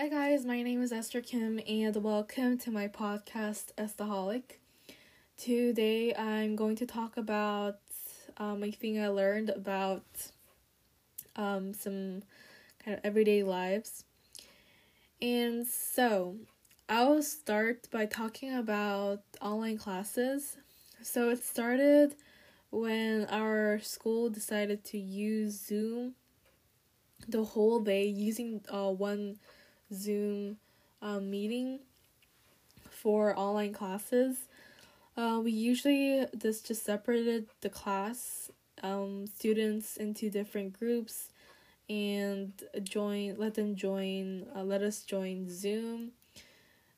Hi guys, my name is Esther Kim and welcome to my podcast, Estaholic. Today I'm going to talk about a thing I learned about some kind of everyday lives. And so I'll start by talking about online classes. So it started when our school decided to use Zoom the whole day using one Zoom meeting for online classes. We usually just separated the class students into different groups and let us join Zoom,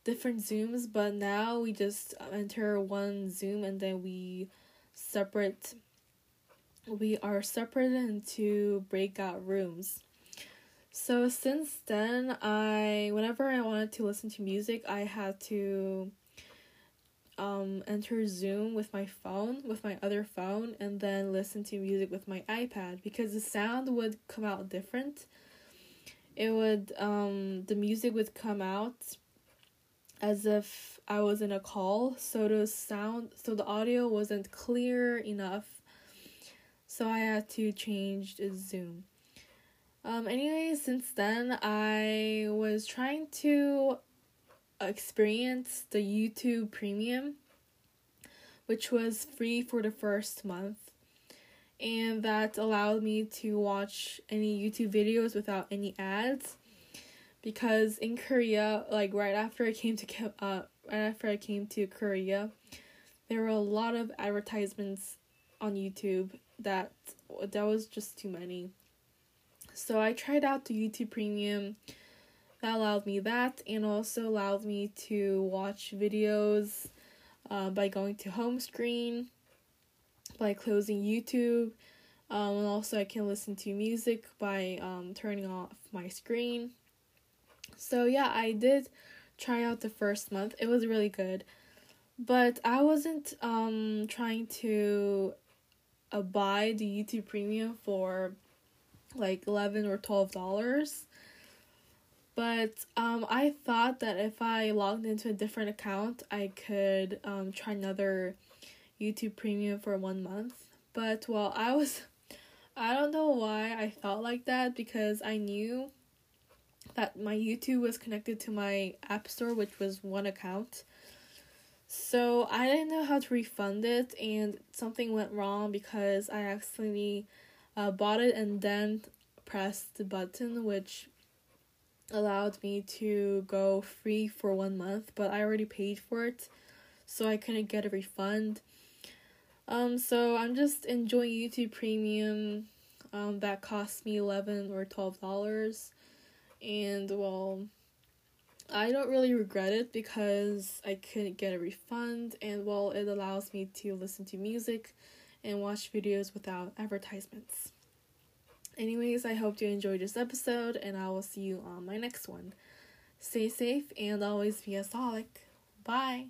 different Zooms. But now we just enter one Zoom and then we are separated into breakout rooms. So since then, whenever I wanted to listen to music, I had to enter Zoom with my other phone, and then listen to music with my iPad, because the sound would come out different. It would the music would come out as if I was in a call, so the audio wasn't clear enough. So I had to change to Zoom. Anyway, since then, I was trying to experience the YouTube Premium, which was free for the first month. And that allowed me to watch any YouTube videos without any ads. Because in Korea, right after I came to Korea, there were a lot of advertisements on YouTube that was just too many. So I tried out the YouTube Premium. That allowed me that, and also allowed me to watch videos by going to home screen, by closing YouTube, and also I can listen to music by turning off my screen. So yeah, I did try out the first month. It was really good, but I wasn't trying to buy the YouTube Premium for like $11 or $12. But I thought that if I logged into a different account, I could try another YouTube Premium for 1 month. But well, I don't know why I felt like that, because I knew that my YouTube was connected to my App Store, which was one account. So I didn't know how to refund it, and something went wrong because I accidentally bought it and then pressed the button, which allowed me to go free for 1 month, but I already paid for it, so I couldn't get a refund. So I'm just enjoying YouTube Premium that cost me $11 or $12, and well, I don't really regret it because I couldn't get a refund, and well, it allows me to listen to music and watch videos without advertisements. Anyways, I hope you enjoyed this episode, and I will see you on my next one. Stay safe and always be a Estaholic. Bye!